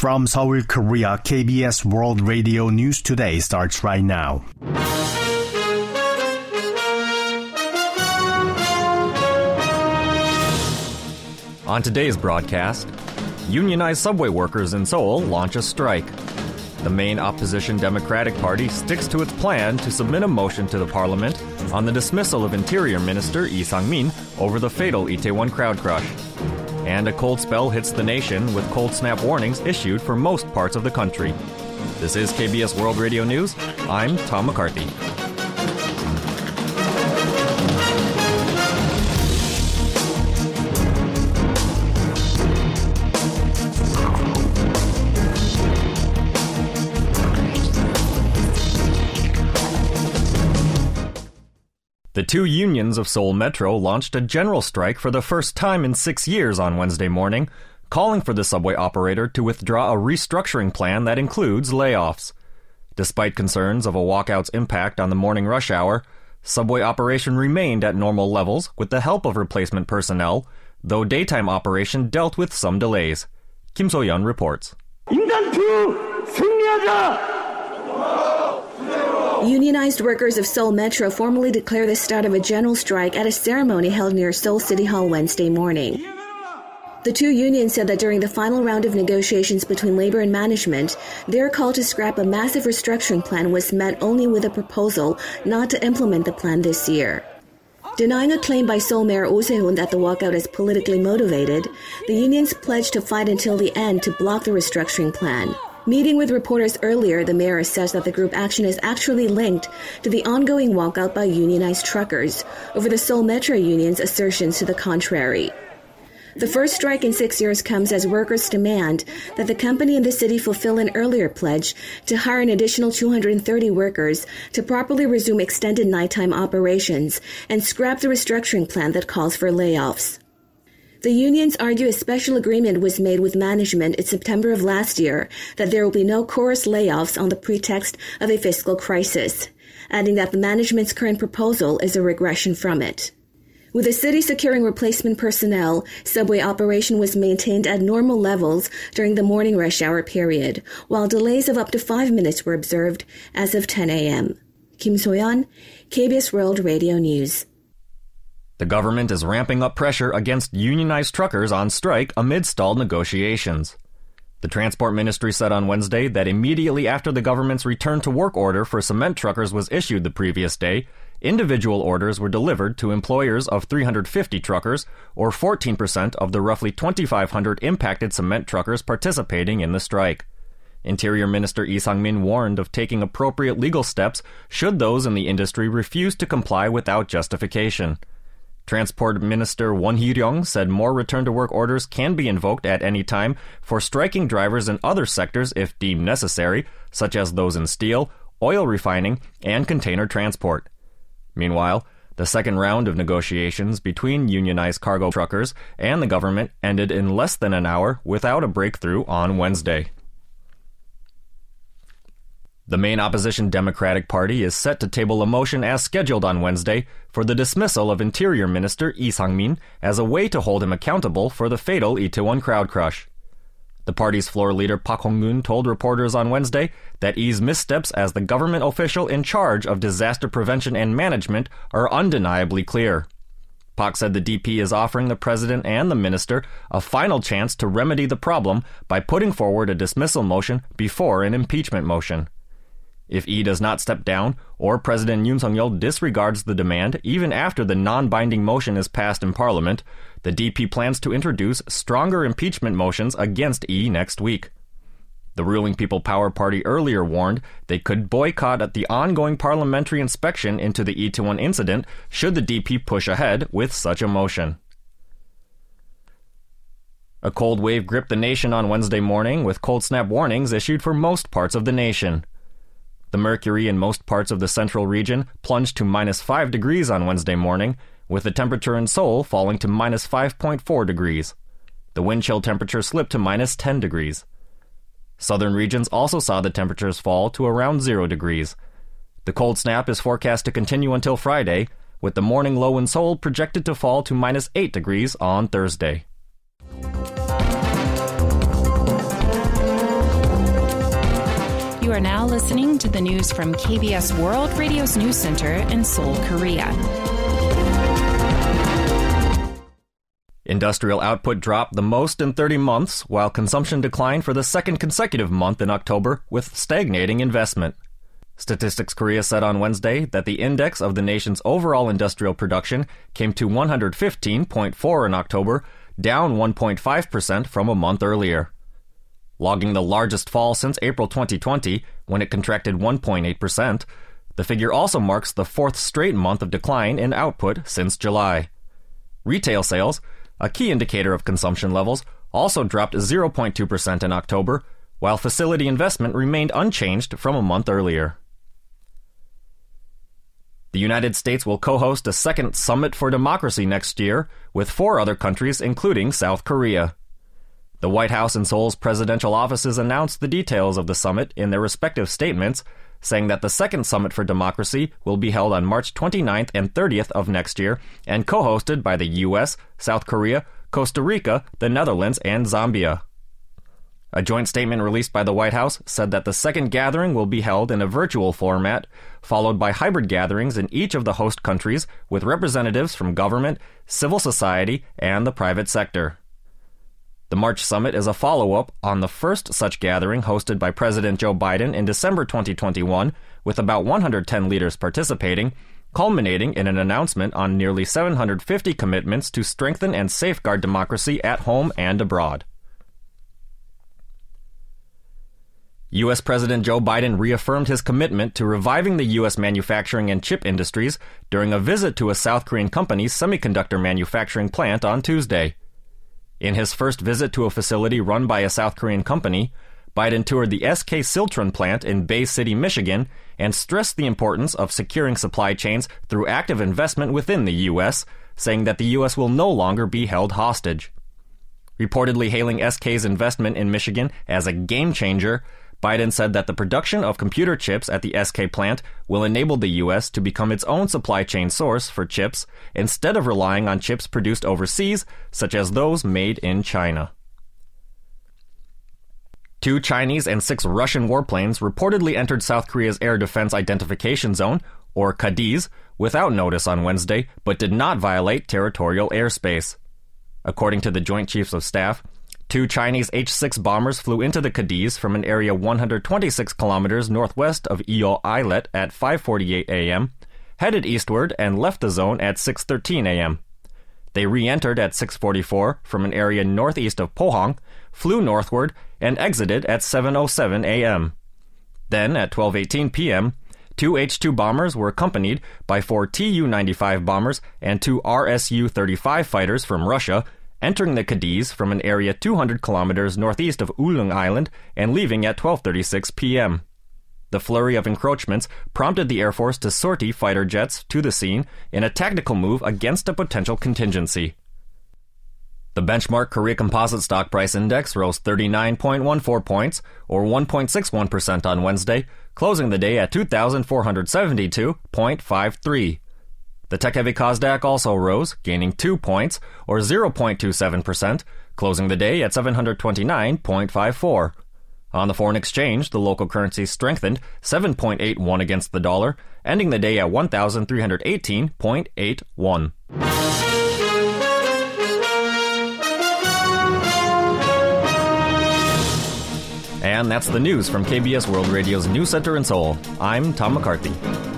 From Seoul, Korea, KBS World Radio News Today starts right now. On today's broadcast, unionized subway workers in Seoul launch a strike. The main opposition Democratic Party sticks to its plan to submit a motion to the parliament on the dismissal of Interior Minister Lee Sang-min over the fatal Itaewon crowd crush. And a cold spell hits the nation with cold snap warnings issued for most parts of the country. This is KBS World Radio News. I'm Tom McCarthy. The two unions of Seoul Metro launched a general strike for the first time in 6 years on Wednesday morning, calling for the subway operator to withdraw a restructuring plan that includes layoffs. Despite concerns of a walkout's impact on the morning rush hour, subway operation remained at normal levels with the help of replacement personnel, though daytime operation dealt with some delays. Kim So-yeon reports. Unionized workers of Seoul Metro formally declared the start of a general strike at a ceremony held near Seoul City Hall Wednesday morning. The two unions said that during the final round of negotiations between labor and management, their call to scrap a massive restructuring plan was met only with a proposal not to implement the plan this year. Denying a claim by Seoul Mayor Oh Se-hoon that the walkout is politically motivated, the unions pledged to fight until the end to block the restructuring plan. Meeting with reporters earlier, the mayor says that the group action is actually linked to the ongoing walkout by unionized truckers over the Seoul Metro Union's assertions to the contrary. The first strike in 6 years comes as workers demand that the company and the city fulfill an earlier pledge to hire an additional 230 workers to properly resume extended nighttime operations and scrap the restructuring plan that calls for layoffs. The unions argue a special agreement was made with management in September of last year that there will be no chorus layoffs on the pretext of a fiscal crisis, adding that the management's current proposal is a regression from it. With the city securing replacement personnel, subway operation was maintained at normal levels during the morning rush hour period, while delays of up to 5 minutes were observed as of 10 a.m. Kim So-yeon, KBS World Radio News. The government is ramping up pressure against unionized truckers on strike amid stalled negotiations. The Transport Ministry said on Wednesday that immediately after the government's return to work order for cement truckers was issued the previous day, individual orders were delivered to employers of 350 truckers, or 14% of the roughly 2,500 impacted cement truckers participating in the strike. Interior Minister Lee Sang-min warned of taking appropriate legal steps should those in the industry refuse to comply without justification. Transport Minister Won Hee-ryong said more return-to-work orders can be invoked at any time for striking drivers in other sectors if deemed necessary, such as those in steel, oil refining, and container transport. Meanwhile, the second round of negotiations between unionized cargo truckers and the government ended in less than an hour without a breakthrough on Wednesday. The main opposition Democratic Party is set to table a motion as scheduled on Wednesday for the dismissal of Interior Minister Lee Sang-min as a way to hold him accountable for the fatal Itaewon crowd crush. The party's floor leader Park Hong-un told reporters on Wednesday that Lee's missteps as the government official in charge of disaster prevention and management are undeniably clear. Park said the DP is offering the president and the minister a final chance to remedy the problem by putting forward a dismissal motion before an impeachment motion. If Lee does not step down, or President Yoon Suk Yeol disregards the demand even after the non-binding motion is passed in Parliament, the DP plans to introduce stronger impeachment motions against Lee next week. The ruling People Power Party earlier warned they could boycott at the ongoing parliamentary inspection into the Itaewon incident should the DP push ahead with such a motion. A cold wave gripped the nation on Wednesday morning with cold snap warnings issued for most parts of the nation. The mercury in most parts of the central region plunged to -5 degrees on Wednesday morning, with the temperature in Seoul falling to -5.4 degrees. The wind chill temperature slipped to -10 degrees. Southern regions also saw the temperatures fall to around 0 degrees. The cold snap is forecast to continue until Friday, with the morning low in Seoul projected to fall to -8 degrees on Thursday. are now listening to the news from KBS World Radio's News Center in Seoul, Korea. Industrial output dropped the most in 30 months, while consumption declined for the second consecutive month in October, with stagnating investment. Statistics Korea said on Wednesday that the index of the nation's overall industrial production came to 115.4 in October, down 1.5% from a month earlier, logging the largest fall since April 2020, when it contracted 1.8%. The figure also marks the fourth straight month of decline in output since July. Retail sales, a key indicator of consumption levels, also dropped 0.2% in October, while facility investment remained unchanged from a month earlier. The United States will co-host a second Summit for Democracy next year with four other countries, including South Korea. The White House and Seoul's presidential offices announced the details of the summit in their respective statements, saying that the second Summit for Democracy will be held on March 29th and 30th of next year and co-hosted by the U.S., South Korea, Costa Rica, the Netherlands, and Zambia. A joint statement released by the White House said that the second gathering will be held in a virtual format, followed by hybrid gatherings in each of the host countries with representatives from government, civil society, and the private sector. The March summit is a follow-up on the first such gathering hosted by President Joe Biden in December 2021, with about 110 leaders participating, culminating in an announcement on nearly 750 commitments to strengthen and safeguard democracy at home and abroad. U.S. President Joe Biden reaffirmed his commitment to reviving the U.S. manufacturing and chip industries during a visit to a South Korean company's semiconductor manufacturing plant on Tuesday. In his first visit to a facility run by a South Korean company, Biden toured the SK Siltron plant in Bay City, Michigan, and stressed the importance of securing supply chains through active investment within the U.S., saying that the U.S. will no longer be held hostage. Reportedly hailing SK's investment in Michigan as a game-changer, Biden said that the production of computer chips at the SK plant will enable the U.S. to become its own supply chain source for chips instead of relying on chips produced overseas, such as those made in China. Two Chinese and six Russian warplanes reportedly entered South Korea's Air Defense Identification Zone, or KADIZ, without notice on Wednesday, but did not violate territorial airspace. According to the Joint Chiefs of Staff, two Chinese H-6 bombers flew into the KADIZ from an area 126 kilometers northwest of Iol Islet at 5:48 a.m., headed eastward and left the zone at 6:13 a.m. They re-entered at 6:44 from an area northeast of Pohang, flew northward, and exited at 7:07 a.m. Then, at 12:18 p.m., two H-2 bombers were accompanied by four Tu-95 bombers and two Rsu-35 fighters from Russia, entering the KADIZ from an area 200 kilometers northeast of Ulung Island and leaving at 12:36 p.m. The flurry of encroachments prompted the Air Force to sortie fighter jets to the scene in a tactical move against a potential contingency. The benchmark Korea Composite Stock Price Index rose 39.14 points, or 1.61% on Wednesday, closing the day at 2,472.53. The tech-heavy KOSDAQ also rose, gaining 2 points, or 0.27%, closing the day at 729.54. On the foreign exchange, the local currency strengthened 7.81 against the dollar, ending the day at 1,318.81. And that's the news from KBS World Radio's News Center in Seoul. I'm Tom McCarthy.